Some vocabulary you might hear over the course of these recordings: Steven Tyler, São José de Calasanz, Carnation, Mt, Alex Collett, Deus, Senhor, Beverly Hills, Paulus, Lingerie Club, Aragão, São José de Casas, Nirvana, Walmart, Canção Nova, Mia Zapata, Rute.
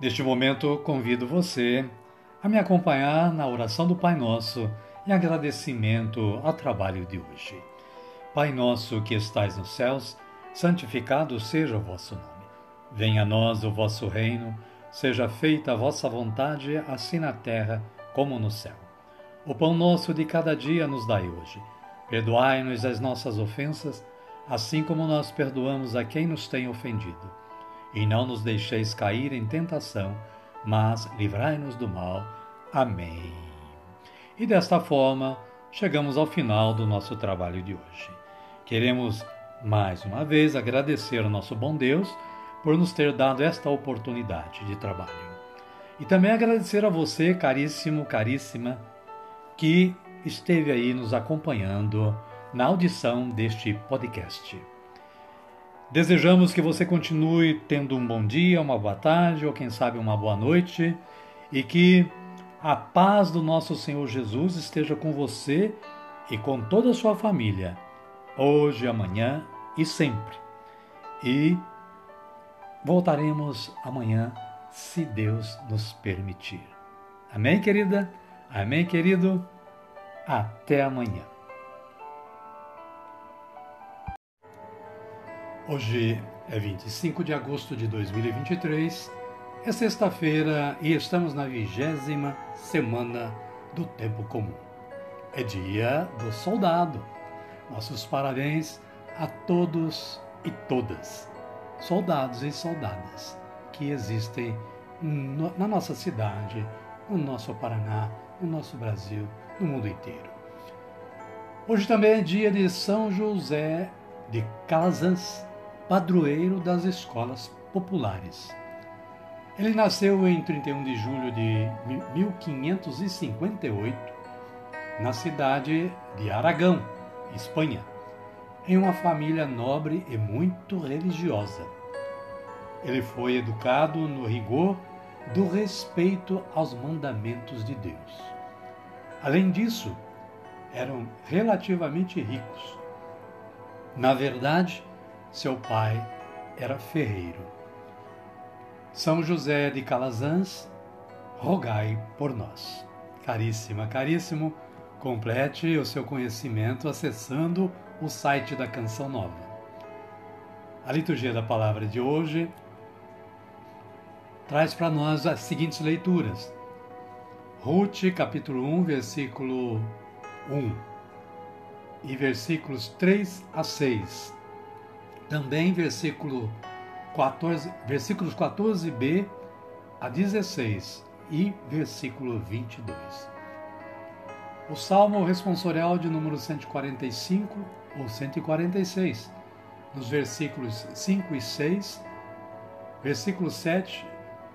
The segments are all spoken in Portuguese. Neste momento, convido você a me acompanhar na oração do Pai Nosso em agradecimento ao trabalho de hoje. Pai Nosso que estais nos céus, santificado seja o vosso nome. Venha a nós o vosso reino, seja feita a vossa vontade, assim na terra como no céu. O pão nosso de cada dia nos dai hoje. Perdoai-nos as nossas ofensas, assim como nós perdoamos a quem nos tem ofendido. E não nos deixeis cair em tentação, mas livrai-nos do mal. Amém. E desta forma, chegamos ao final do nosso trabalho de hoje. Queremos, mais uma vez, agradecer ao nosso bom Deus por nos ter dado esta oportunidade de trabalho. E também agradecer a você, caríssimo, caríssima, que esteve aí nos acompanhando na audição deste podcast. Desejamos que você continue tendo um bom dia, uma boa tarde ou quem sabe uma boa noite e que a paz do nosso Senhor Jesus esteja com você e com toda a sua família, hoje, amanhã e sempre. E voltaremos amanhã, se Deus nos permitir. Amém, querida? Amém, querido? Até amanhã. Hoje é 25 de agosto de 2023, é sexta-feira e estamos na 20ª semana do tempo comum. É dia do soldado. Nossos parabéns a todos e todas, soldados e soldadas que existem na nossa cidade, no nosso Paraná, no nosso Brasil, no mundo inteiro. Hoje também é dia de São José de Casas, padroeiro das escolas populares. Ele nasceu em 31 de julho de 1558, na cidade de Aragão, Espanha, em uma família nobre e muito religiosa. Ele foi educado no rigor do respeito aos mandamentos de Deus. Além disso, eram relativamente ricos. Na verdade, seu pai era ferreiro. São José de Calasanz, rogai por nós. Caríssima, caríssimo, complete o seu conhecimento acessando o site da Canção Nova. A liturgia da palavra de hoje traz para nós as seguintes leituras. Rute, capítulo 1, versículo 1 e versículos 3 a 6. Também versículos 14b a 16 e versículo 22. O Salmo responsorial de número 145 ou 146, nos versículos 5 e 6, versículo 7,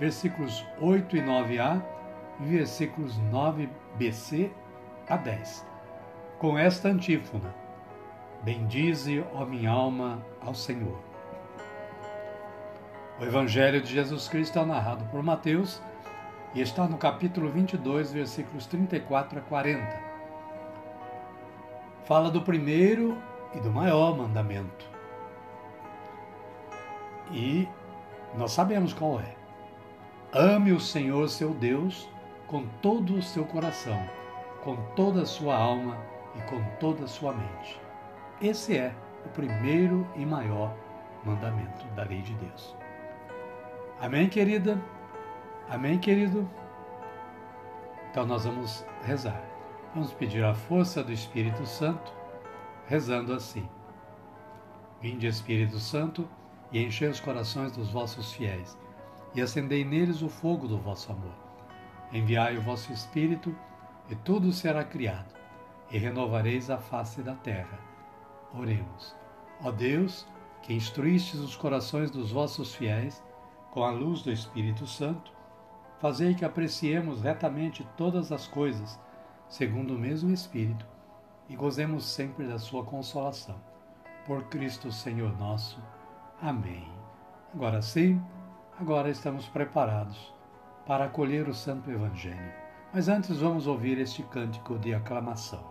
versículos 8 e 9a e versículos 9bc a 10, com esta antífona: Bendize, ó minha alma, ao Senhor. O Evangelho de Jesus Cristo é narrado por Mateus e está no capítulo 22, versículos 34 a 40. Fala do primeiro e do maior mandamento. E nós sabemos qual é. Ame o Senhor, seu Deus, com todo o seu coração, com toda a sua alma e com toda a sua mente. Esse é o primeiro e maior mandamento da lei de Deus. Amém, querida? Amém, querido? Então nós vamos rezar. Vamos pedir a força do Espírito Santo, rezando assim. Vinde, Espírito Santo, e enchei os corações dos vossos fiéis, e acendei neles o fogo do vosso amor. Enviai o vosso Espírito, e tudo será criado, e renovareis a face da terra. Oremos. Ó Deus, que instruístes os corações dos vossos fiéis com a luz do Espírito Santo, fazei que apreciemos retamente todas as coisas, segundo o mesmo Espírito, e gozemos sempre da sua consolação. Por Cristo Senhor nosso. Amém. Agora sim, agora estamos preparados para acolher o Santo Evangelho. Mas antes vamos ouvir este cântico de aclamação.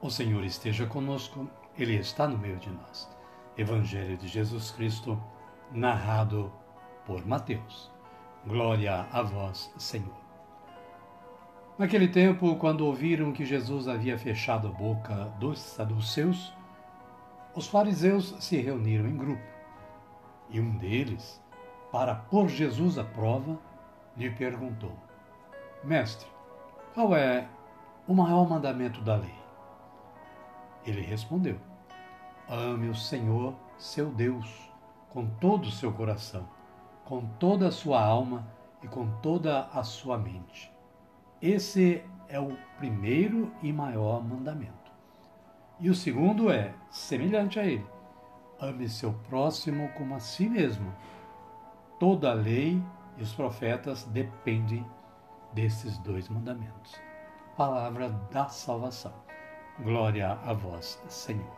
O Senhor esteja conosco, Ele está no meio de nós. Evangelho de Jesus Cristo, narrado por Mateus. Glória a vós, Senhor. Naquele tempo, quando ouviram que Jesus havia fechado a boca dos saduceus, os fariseus se reuniram em grupo. E um deles, para pôr Jesus à prova, lhe perguntou: Mestre, qual é o maior mandamento da lei? Ele respondeu: Ame o Senhor, seu Deus, com todo o seu coração, com toda a sua alma e com toda a sua mente. Esse é o primeiro e maior mandamento. E o segundo é semelhante a ele: ame seu próximo como a si mesmo. Toda a lei e os profetas dependem desses dois mandamentos. Palavra da salvação. Glória a vós, Senhor.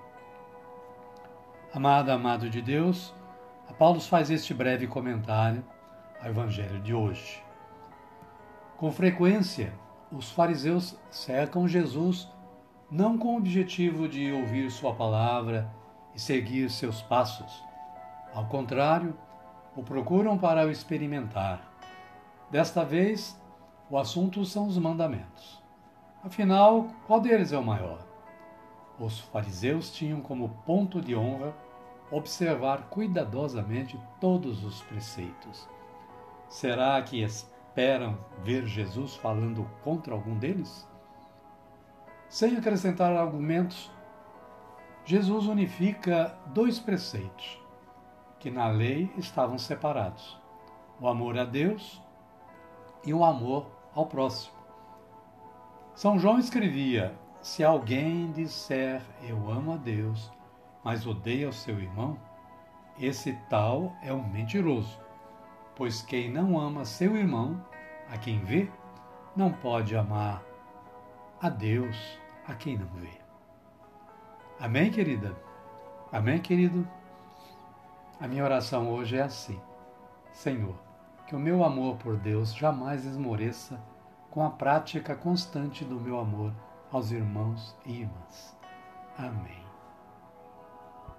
Amada, amado de Deus, a Paulus faz este breve comentário ao Evangelho de hoje. Com frequência, os fariseus cercam Jesus não com o objetivo de ouvir sua palavra e seguir seus passos. Ao contrário, o procuram para o experimentar. Desta vez, o assunto são os mandamentos. Afinal, qual deles é o maior? Os fariseus tinham como ponto de honra observar cuidadosamente todos os preceitos. Será que esperam ver Jesus falando contra algum deles? Sem acrescentar argumentos, Jesus unifica dois preceitos que na lei estavam separados: o amor a Deus e o amor ao próximo. São João escrevia: se alguém disser eu amo a Deus, mas odeia o seu irmão, esse tal é um mentiroso, pois quem não ama seu irmão, a quem vê, não pode amar a Deus, a quem não vê. Amém, querida? Amém, querido? A minha oração hoje é assim: Senhor, que o meu amor por Deus jamais esmoreça com a prática constante do meu amor aos irmãos e irmãs. Amém.